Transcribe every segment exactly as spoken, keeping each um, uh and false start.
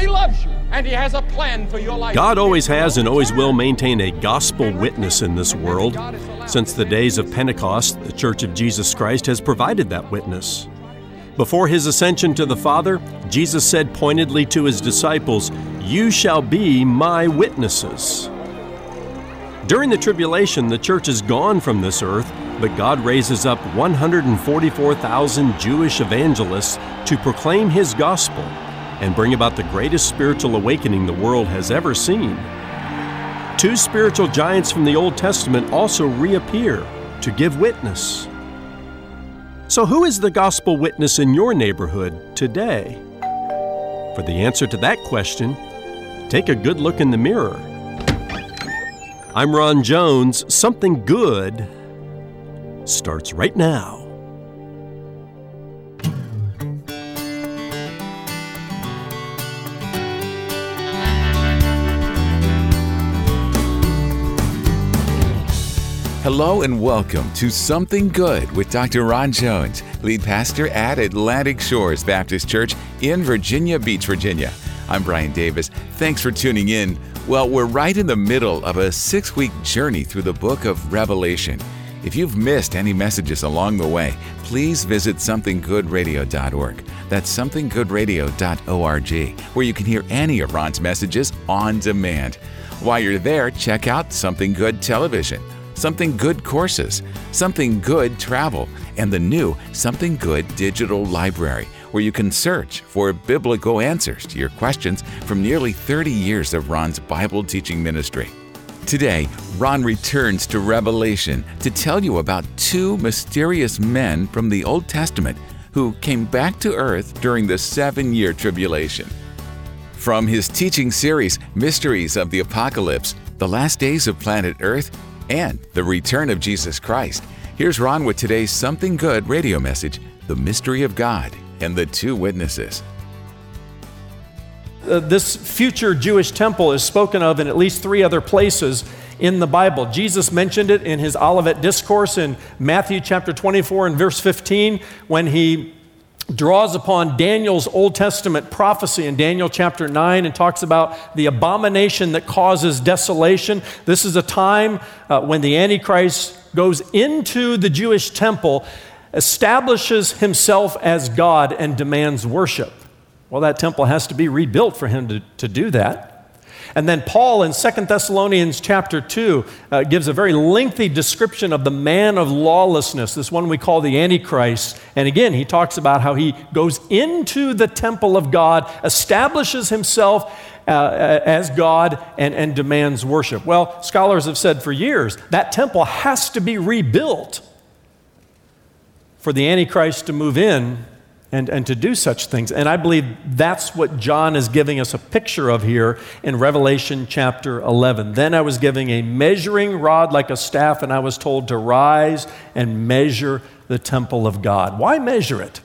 He loves you, and He has a plan for your life. God always has and always will maintain a gospel witness in this world. Since the days of Pentecost, the Church of Jesus Christ has provided that witness. Before His ascension to the Father, Jesus said pointedly to His disciples, "You shall be my witnesses." During the tribulation, the church is gone from this earth, but God raises up one hundred forty-four thousand Jewish evangelists to proclaim His gospel and bring about the greatest spiritual awakening the world has ever seen. Two spiritual giants from the Old Testament also reappear to give witness. So who is the gospel witness in your neighborhood today? For the answer to that question, take a good look in the mirror. I'm Ron Jones. Something Good starts right now. Hello and welcome to Something Good with Doctor Ron Jones, lead pastor at Atlantic Shores Baptist Church in Virginia Beach, Virginia. I'm Brian Davis. Thanks for tuning in. Well, we're right in the middle of a six-week journey through the book of Revelation. If you've missed any messages along the way, please visit something good radio dot org. That's something good radio dot org, where you can hear any of Ron's messages on demand. While you're there, check out Something Good Television, Something Good Courses, Something Good Travel, and the new Something Good Digital Library, where you can search for biblical answers to your questions from nearly thirty years of Ron's Bible teaching ministry. Today, Ron returns to Revelation to tell you about two mysterious men from the Old Testament who came back to earth during the seven-year tribulation. From his teaching series, Mysteries of the Apocalypse, The Last Days of Planet Earth, and the return of Jesus Christ. Here's Ron with today's Something Good radio message, The Mystery of God and the Two Witnesses. Uh, this future Jewish temple is spoken of in at least three other places in the Bible. Jesus mentioned it in His Olivet Discourse in Matthew chapter twenty-four and verse fifteen when He draws upon Daniel's Old Testament prophecy in Daniel chapter nine and talks about the abomination that causes desolation. This is a time uh, when the Antichrist goes into the Jewish temple, establishes himself as God, and demands worship. Well, that temple has to be rebuilt for him to, to do that. And then Paul in Second Thessalonians chapter two uh, gives a very lengthy description of the man of lawlessness, this one we call the Antichrist. And again, he talks about how he goes into the temple of God, establishes himself uh, as God, and, and demands worship. Well, scholars have said for years, that temple has to be rebuilt for the Antichrist to move in and, and to do such things. And I believe that's what John is giving us a picture of here in Revelation chapter eleven. Then I was given a measuring rod like a staff, and I was told to rise and measure the temple of God. Why measure it?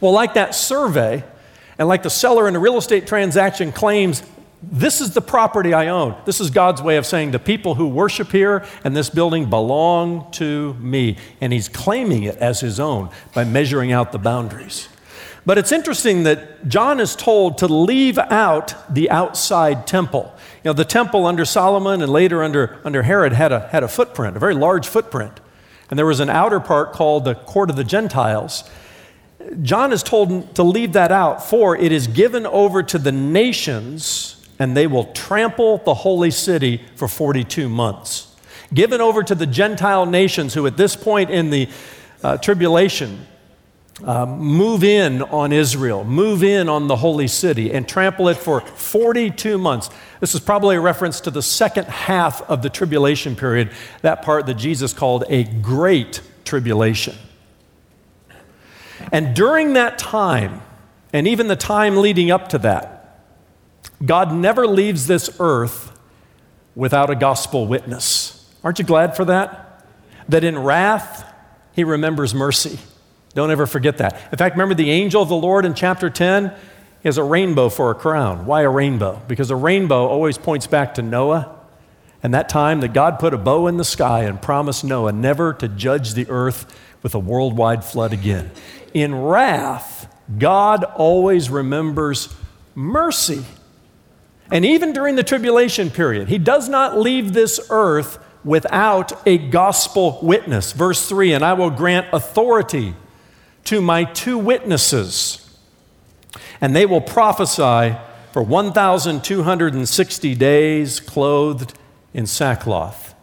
Well, like that survey, and like the seller in a real estate transaction claims, this is the property I own. This is God's way of saying the people who worship here and this building belong to me. And He's claiming it as His own by measuring out the boundaries. But it's interesting that John is told to leave out the outside temple. You know, the temple under Solomon and later under, under Herod had a, had a footprint, a very large footprint. And there was an outer part called the court of the Gentiles. John is told to leave that out, for it is given over to the nations, and they will trample the holy city for forty-two months. Given over to the Gentile nations who at this point in the uh, tribulation uh, move in on Israel, move in on the holy city, and trample it for forty-two months. This is probably a reference to the second half of the tribulation period, that part that Jesus called a great tribulation. And during that time, and even the time leading up to that, God never leaves this earth without a gospel witness. Aren't you glad for that? That in wrath, He remembers mercy. Don't ever forget that. In fact, remember the angel of the Lord in chapter ten? He has a rainbow for a crown. Why a rainbow? Because a rainbow always points back to Noah and that time that God put a bow in the sky and promised Noah never to judge the earth with a worldwide flood again. In wrath, God always remembers mercy. And even during the tribulation period, he does not leave this earth without a gospel witness. Verse three, and I will grant authority to my two witnesses, and they will prophesy for one thousand two hundred sixty days clothed in sackcloth.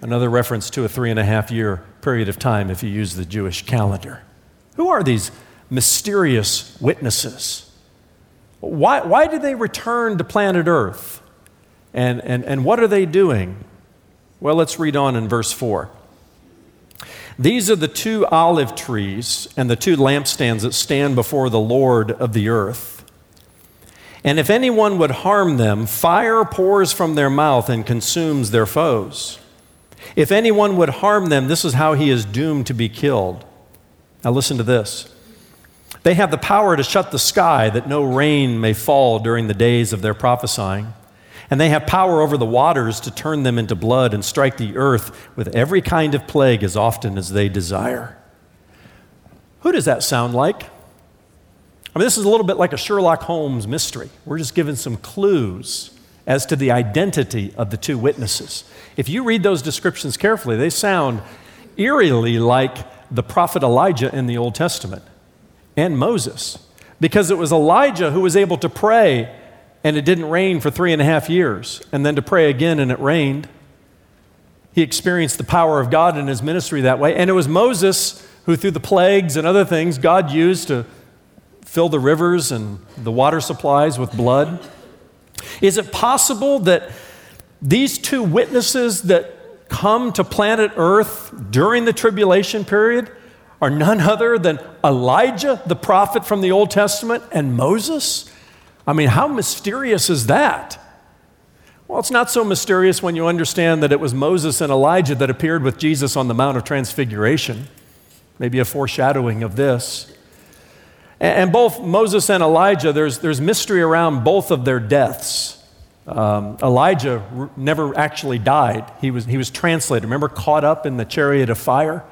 Another reference to a three and a half year period of time if you use the Jewish calendar. Who are these mysterious witnesses? Why, why did they return to planet Earth? And, and, and what are they doing? Well, let's read on in verse four. These are the two olive trees and the two lampstands that stand before the Lord of the earth. And if anyone would harm them, fire pours from their mouth and consumes their foes. If anyone would harm them, this is how he is doomed to be killed. Now listen to this. They have the power to shut the sky that no rain may fall during the days of their prophesying. And they have power over the waters to turn them into blood and strike the earth with every kind of plague as often as they desire. Who does that sound like? I mean, this is a little bit like a Sherlock Holmes mystery. We're just given some clues as to the identity of the two witnesses. If you read those descriptions carefully, they sound eerily like the prophet Elijah in the Old Testament and Moses, because it was Elijah who was able to pray and it didn't rain for three and a half years, and then to pray again and it rained. He experienced the power of God in his ministry that way, and it was Moses who, through the plagues and other things, God used to fill the rivers and the water supplies with blood. Is it possible that these two witnesses that come to planet Earth during the tribulation period are none other than Elijah, the prophet from the Old Testament, and Moses? I mean, how mysterious is that? Well, it's not so mysterious when you understand that it was Moses and Elijah that appeared with Jesus on the Mount of Transfiguration, maybe a foreshadowing of this. And both Moses and Elijah, there's, there's mystery around both of their deaths. Um, Elijah never actually died. He was, he was translated, remember, caught up in the chariot of fire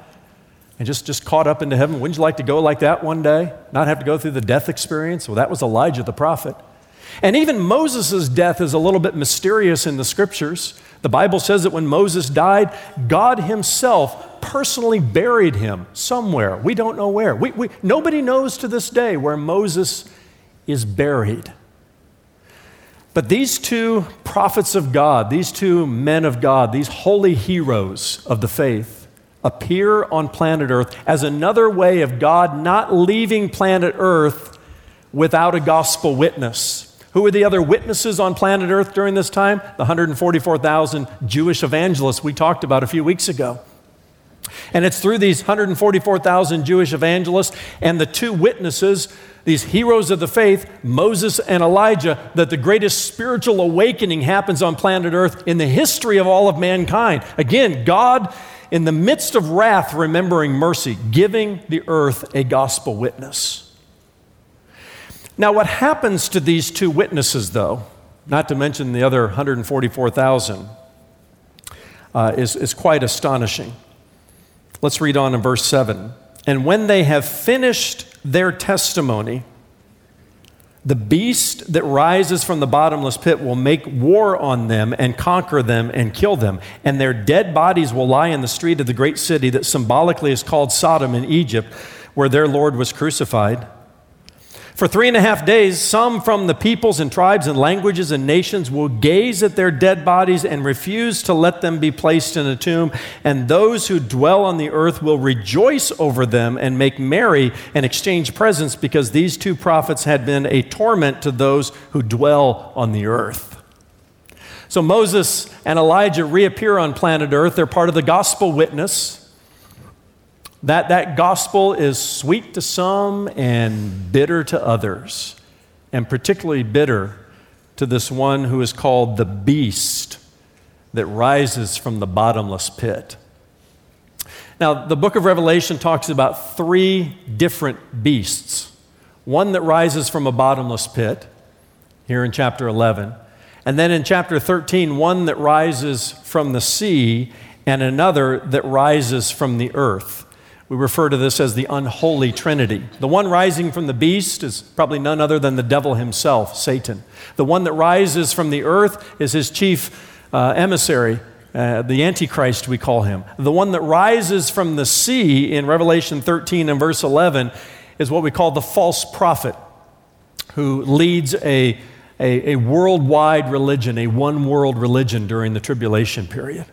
and just, just caught up into heaven. Wouldn't you like to go like that one day? Not have to go through the death experience? Well, that was Elijah the prophet. And even Moses' death is a little bit mysterious in the scriptures. The Bible says that when Moses died, God himself personally buried him somewhere. We don't know where. We, we, nobody knows to this day where Moses is buried. But these two prophets of God, these two men of God, these holy heroes of the faith, appear on planet Earth as another way of God not leaving planet Earth without a gospel witness. Who are the other witnesses on planet Earth during this time? The one hundred forty-four thousand Jewish evangelists we talked about a few weeks ago. And it's through these one hundred forty-four thousand Jewish evangelists and the two witnesses, these heroes of the faith, Moses and Elijah, that the greatest spiritual awakening happens on planet Earth in the history of all of mankind. Again, God, in the midst of wrath, remembering mercy, giving the earth a gospel witness. Now, what happens to these two witnesses, though, not to mention the other one hundred forty-four thousand, uh, is, is quite astonishing. Let's read on in verse seven. And when they have finished their testimony, the beast that rises from the bottomless pit will make war on them and conquer them and kill them. And their dead bodies will lie in the street of the great city that symbolically is called Sodom in Egypt, where their Lord was crucified. For three and a half days, some from the peoples and tribes and languages and nations will gaze at their dead bodies and refuse to let them be placed in a tomb. And those who dwell on the earth will rejoice over them and make merry and exchange presents, because these two prophets had been a torment to those who dwell on the earth. So Moses and Elijah reappear on planet earth. They're part of the gospel witness. That, that gospel is sweet to some and bitter to others, and particularly bitter to this one who is called the beast that rises from the bottomless pit. Now, the book of Revelation talks about three different beasts. One that rises from a bottomless pit, here in chapter eleven, and then in chapter thirteen, one that rises from the sea, and another that rises from the earth. We refer to this as the unholy trinity. The one rising from the beast is probably none other than the devil himself, Satan. The one that rises from the earth is his chief uh, emissary, uh, the Antichrist, we call him. The one that rises from the sea in Revelation thirteen and verse eleven is what we call the false prophet, who leads a, a, a worldwide religion, a one-world religion during the tribulation period.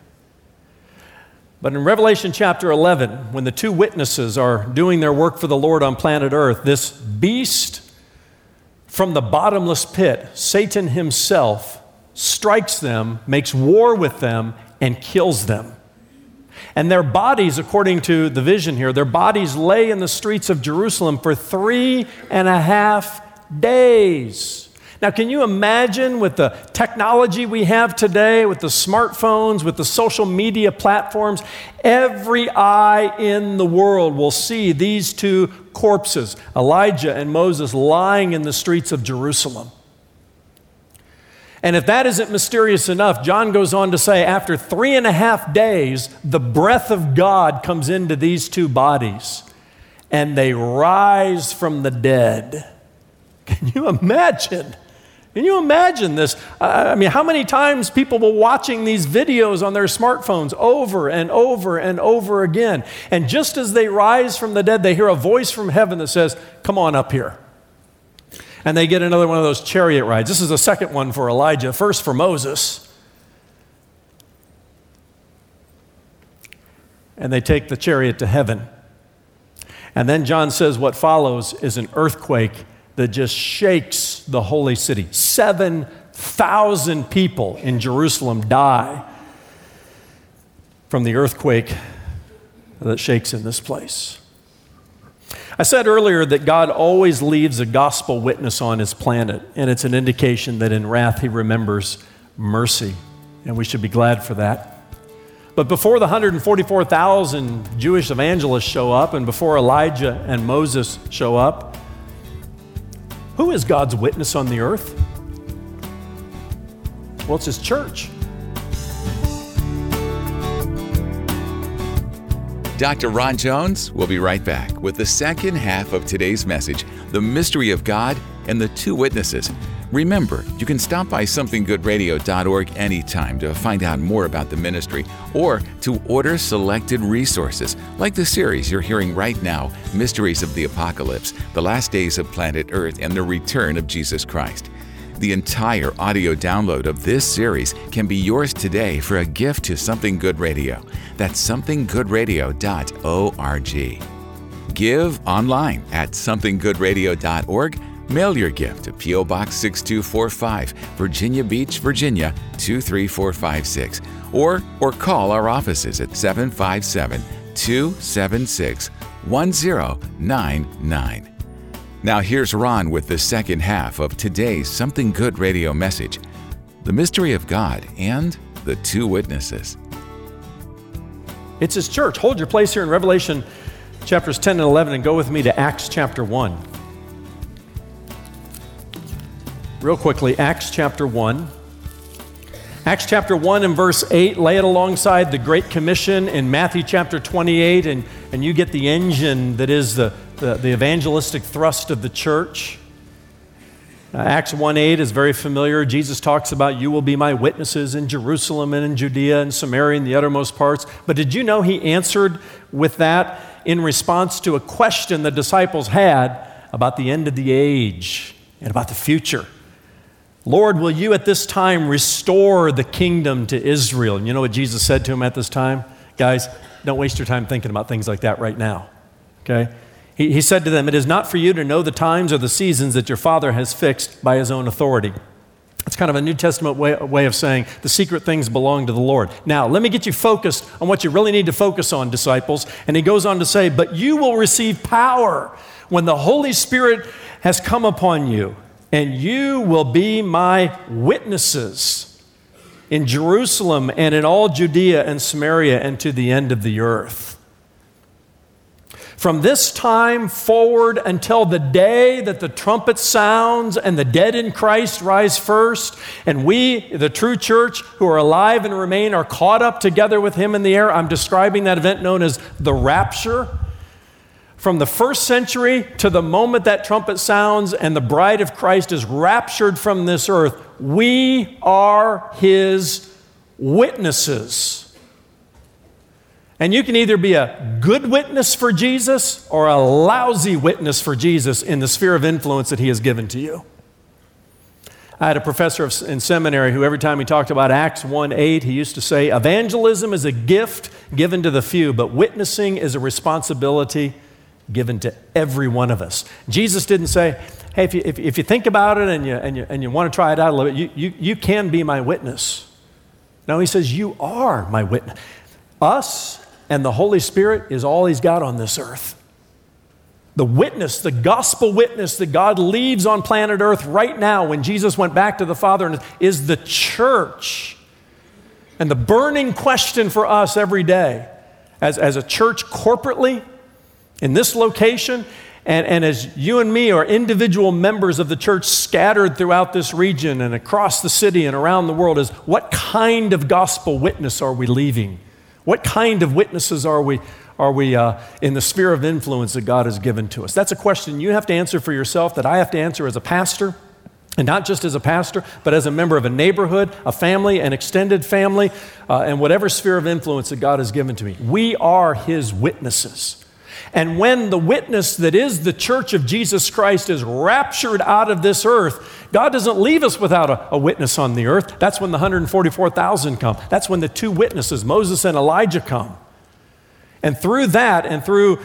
But in Revelation chapter eleven, when the two witnesses are doing their work for the Lord on planet Earth, this beast from the bottomless pit, Satan himself, strikes them, makes war with them, and kills them. And their bodies, according to the vision here, their bodies lay in the streets of Jerusalem for three and a half days. Now, can you imagine, with the technology we have today, with the smartphones, with the social media platforms, every eye in the world will see these two corpses, Elijah and Moses, lying in the streets of Jerusalem. And if that isn't mysterious enough, John goes on to say, after three and a half days, the breath of God comes into these two bodies, and they rise from the dead. Can you imagine? Can you imagine this? I mean, how many times people were watching these videos on their smartphones over and over and over again? And just as they rise from the dead, they hear a voice from heaven that says, "Come on up here." And they get another one of those chariot rides. This is the second one for Elijah, first for Moses. And they take the chariot to heaven. And then John says what follows is an earthquake that just shakes the holy city. seven thousand people in Jerusalem die from the earthquake that shakes in this place. I said earlier that God always leaves a gospel witness on his planet, and it's an indication that in wrath he remembers mercy, and we should be glad for that. But before the one hundred forty-four thousand Jewish evangelists show up, and before Elijah and Moses show up, who is God's witness on the earth? Well, it's his church. Doctor Ron Jones will be right back with the second half of today's message, The Mystery of God and the Two Witnesses. Remember, you can stop by something good radio dot org anytime to find out more about the ministry or to order selected resources like the series you're hearing right now, Mysteries of the Apocalypse, The Last Days of Planet Earth and the Return of Jesus Christ. The entire audio download of this series can be yours today for a gift to Something Good Radio. That's something good radio dot org. Give online at something good radio dot org. Mail your gift to P O. Box six two four five, Virginia Beach, Virginia two three four five six, or, or call our offices at seven five seven, two seven six, one zero nine nine. Now here's Ron with the second half of today's Something Good Radio message, The Mystery of God and the Two Witnesses. It's his church. Hold your place here in Revelation chapters ten and eleven and go with me to Acts chapter one. Real quickly, Acts chapter one. Acts chapter one and verse eight, lay it alongside the Great Commission in Matthew chapter twenty-eight, and, and you get the engine that is the, the, the evangelistic thrust of the church. Uh, Acts one eight is very familiar. Jesus talks about, you will be my witnesses in Jerusalem and in Judea and Samaria and the uttermost parts. But did you know he answered with that in response to a question the disciples had about the end of the age and about the future? Lord, will you at this time restore the kingdom to Israel? And you know what Jesus said to him at this time? Guys, don't waste your time thinking about things like that right now, okay? He, he said to them, it is not for you to know the times or the seasons that your Father has fixed by his own authority. It's kind of a New Testament way, way of saying the secret things belong to the Lord. Now, let me get you focused on what you really need to focus on, disciples. And he goes on to say, but you will receive power when the Holy Spirit has come upon you. And you will be my witnesses in Jerusalem and in all Judea and Samaria and to the end of the earth. From this time forward until the day that the trumpet sounds and the dead in Christ rise first, and we, the true church, who are alive and remain, are caught up together with him in the air. I'm describing that event known as the rapture. from the first century to the moment that trumpet sounds and the bride of Christ is raptured from this earth, we are his witnesses. And you can either be a good witness for Jesus or a lousy witness for Jesus in the sphere of influence that he has given to you. I had a professor in seminary who every time he talked about Acts one eight, he used to say, evangelism is a gift given to the few, but witnessing is a responsibility given to every one of us. Jesus didn't say, hey, if you, if, if you think about it and you, and you, and you want to try it out a little bit, you, you, you can be my witness. No, he says, you are my witness. Us and the Holy Spirit is all he's got on this earth. The witness, the gospel witness that God leaves on planet Earth right now when Jesus went back to the Father is the church. And the burning question for us every day as, as a church corporately in this location and, and as you and me are individual members of the church scattered throughout this region and across the city and around the world is what kind of gospel witness are we leaving? What kind of witnesses are we Are we uh, in the sphere of influence that God has given to us? That's a question you have to answer for yourself that I have to answer as a pastor, and not just as a pastor, but as a member of a neighborhood, a family, an extended family, uh, and whatever sphere of influence that God has given to me. We are his witnesses. And when the witness that is the church of Jesus Christ is raptured out of this earth, God doesn't leave us without a, a witness on the earth. That's when the one hundred forty-four thousand come. That's when the two witnesses, Moses and Elijah, come. And through that and through,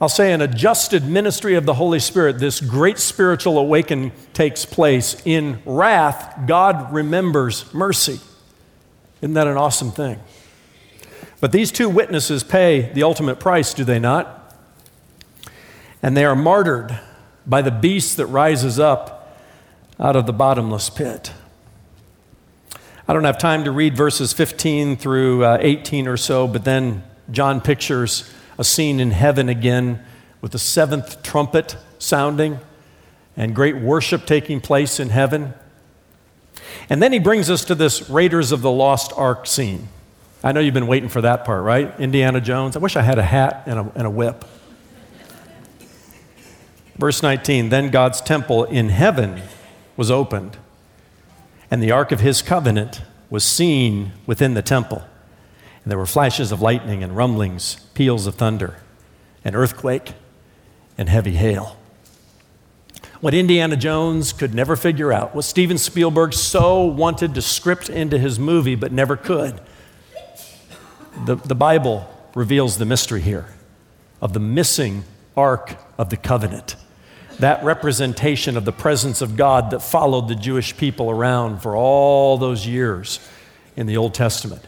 I'll say, an adjusted ministry of the Holy Spirit, this great spiritual awakening takes place. In wrath, God remembers mercy. Isn't that an awesome thing? But these two witnesses pay the ultimate price, do they not? And they are martyred by the beast that rises up out of the bottomless pit. I don't have time to read verses fifteen through eighteen or so, but then John pictures a scene in heaven again with the seventh trumpet sounding and great worship taking place in heaven. And then he brings us to this Raiders of the Lost Ark scene. I know you've been waiting for that part, right? Indiana Jones. I wish I had a hat and a, and a whip. Verse nineteen, then God's temple in heaven was opened, and the Ark of his covenant was seen within the temple. And there were flashes of lightning and rumblings, peals of thunder, an earthquake, and heavy hail. What Indiana Jones could never figure out, what Steven Spielberg so wanted to script into his movie but never could, the, the Bible reveals the mystery here of the missing Ark of the Covenant, that representation of the presence of God that followed the Jewish people around for all those years in the Old Testament.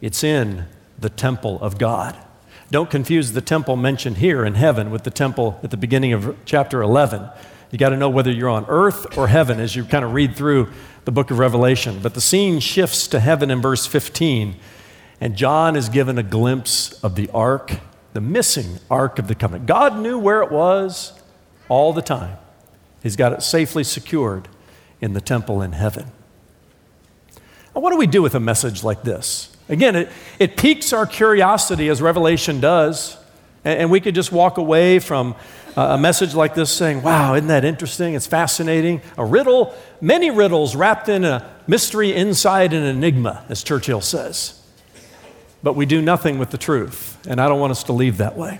It's in the temple of God. Don't confuse the temple mentioned here in heaven with the temple at the beginning of chapter eleven. You got to know whether you're on earth or heaven as you kind of read through the book of Revelation. But the scene shifts to heaven in verse fifteen, and John is given a glimpse of the ark, the missing ark of the covenant. God knew where it was all the time. He's got it safely secured in the temple in heaven. Now, what do we do with a message like this? Again, it, it piques our curiosity as Revelation does, and, and we could just walk away from uh, a message like this saying, wow, isn't that interesting? It's fascinating. A riddle, many riddles wrapped in a mystery inside an enigma, as Churchill says. But we do nothing with the truth, and I don't want us to leave that way.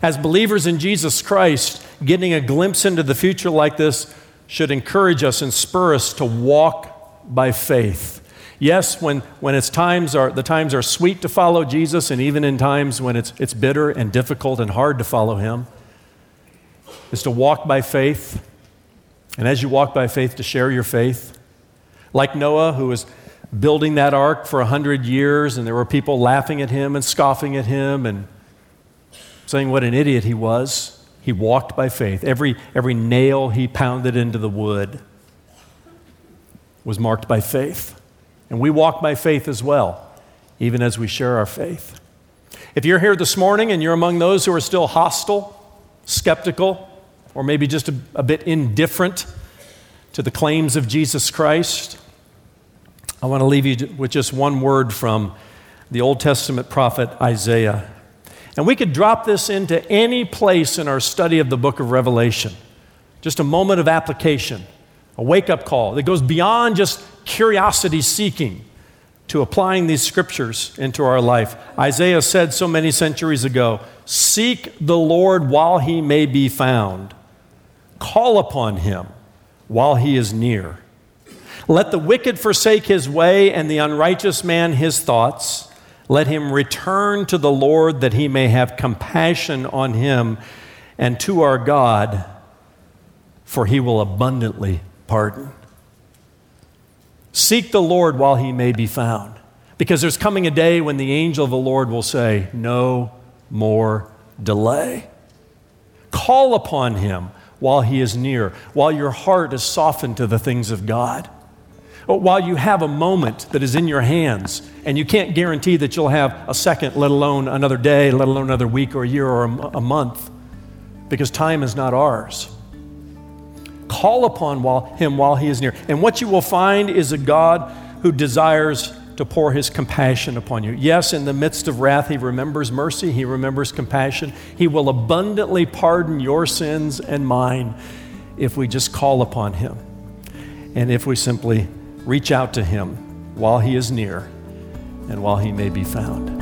As believers in Jesus Christ, getting a glimpse into the future like this should encourage us and spur us to walk by faith. Yes, when, when it's times are the times are sweet to follow Jesus, and even in times when it's it's bitter and difficult and hard to follow him, is to walk by faith, and as you walk by faith, to share your faith. Like Noah, who was building that ark for a hundred years, and there were people laughing at him and scoffing at him and saying what an idiot he was. He walked by faith. Every every nail he pounded into the wood was marked by faith. And we walk by faith as well, even as we share our faith. If you're here this morning and you're among those who are still hostile, skeptical, or maybe just a, a bit indifferent to the claims of Jesus Christ, I want to leave you with just one word from the Old Testament prophet Isaiah. And we could drop this into any place in our study of the book of Revelation. Just a moment of application, a wake-up call that goes beyond just curiosity seeking to applying these scriptures into our life. Isaiah said so many centuries ago, "Seek the Lord while he may be found. Call upon him while he is near. Let the wicked forsake his way and the unrighteous man his thoughts. Let him return to the Lord that he may have compassion on him and to our God, for he will abundantly pardon." Seek the Lord while he may be found, because there's coming a day when the angel of the Lord will say, "No more delay." Call upon him while he is near, while your heart is softened to the things of God. While you have a moment that is in your hands, and you can't guarantee that you'll have a second, let alone another day, let alone another week or a year or a month, because time is not ours. Call upon while, him while he is near. And what you will find is a God who desires to pour his compassion upon you. Yes, in the midst of wrath, he remembers mercy, he remembers compassion. He will abundantly pardon your sins and mine if we just call upon him. And if we simply reach out to him while he is near and while he may be found.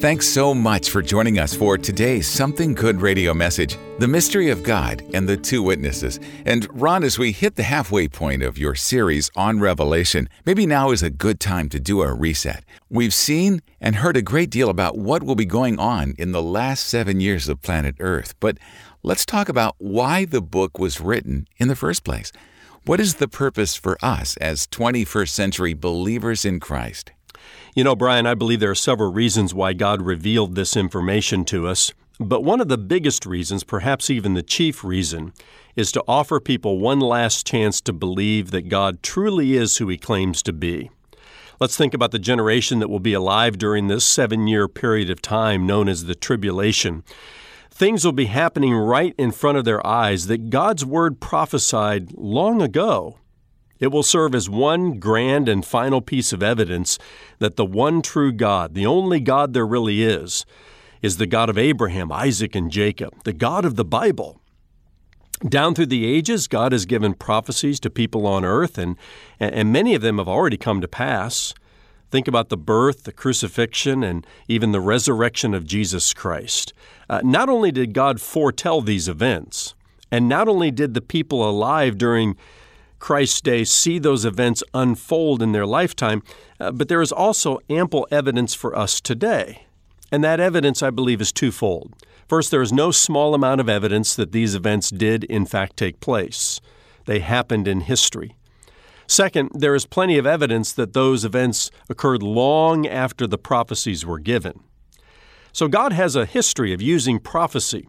Thanks so much for joining us for today's Something Good radio message, The Mystery of God and the Two Witnesses. And Ron, as we hit the halfway point of your series on Revelation, maybe now is a good time to do a reset. We've seen and heard a great deal about what will be going on in the last seven years of planet Earth, but let's talk about why the book was written in the first place. What is the purpose for us as twenty-first century believers in Christ? You know, Brian, I believe there are several reasons why God revealed this information to us, but one of the biggest reasons, perhaps even the chief reason, is to offer people one last chance to believe that God truly is who he claims to be. Let's think about the generation that will be alive during this seven-year period of time known as the tribulation. Things will be happening right in front of their eyes that God's Word prophesied long ago. It will serve as one grand and final piece of evidence that the one true God, the only God there really is, is the God of Abraham, Isaac, and Jacob, the God of the Bible. Down through the ages, God has given prophecies to people on earth, and, and many of them have already come to pass. Think about the birth, the crucifixion, and even the resurrection of Jesus Christ. Uh, not only did God foretell these events, and not only did the people alive during Christ's day see those events unfold in their lifetime, uh, but there is also ample evidence for us today. And that evidence, I believe, is twofold. First, there is no small amount of evidence that these events did, in fact, take place. They happened in history. Second, there is plenty of evidence that those events occurred long after the prophecies were given. So God has a history of using prophecy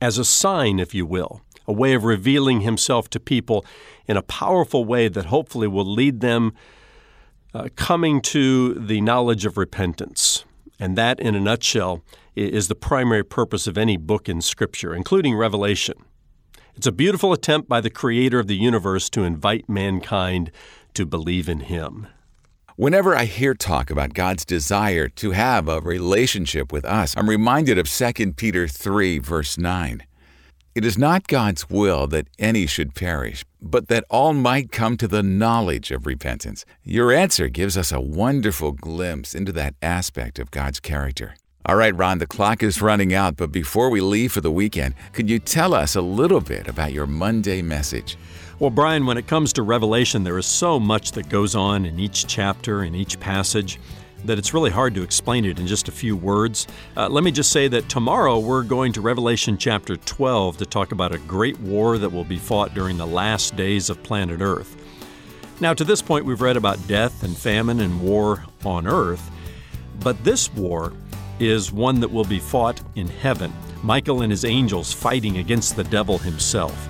as a sign, if you will, a way of revealing himself to people in a powerful way that hopefully will lead them uh, coming to the knowledge of repentance. And that, in a nutshell, is the primary purpose of any book in Scripture, including Revelation. It's a beautiful attempt by the creator of the universe to invite mankind to believe in him. Whenever I hear talk about God's desire to have a relationship with us, I'm reminded of Second Peter three, verse nine. It is not God's will that any should perish, but that all might come to the knowledge of repentance. Your answer gives us a wonderful glimpse into that aspect of God's character. All right, Ron, the clock is running out, but before we leave for the weekend, could you tell us a little bit about your Monday message? Well, Brian, when it comes to Revelation, there is so much that goes on in each chapter, in each passage, that it's really hard to explain it in just a few words. Uh, let me just say that tomorrow we're going to Revelation chapter twelve to talk about a great war that will be fought during the last days of planet Earth. Now, to this point, we've read about death and famine and war on Earth, but this war is one that will be fought in heaven, Michael and his angels fighting against the devil himself.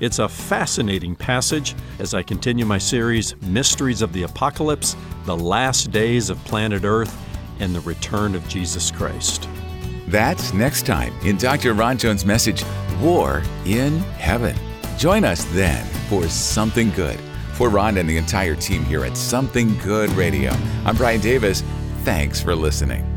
It's a fascinating passage as I continue my series, Mysteries of the Apocalypse, The Last Days of Planet Earth, and the Return of Jesus Christ. That's next time in Doctor Ron Jones' message, War in Heaven. Join us then for Something Good. For Ron and the entire team here at Something Good Radio, I'm Brian Davis. Thanks for listening.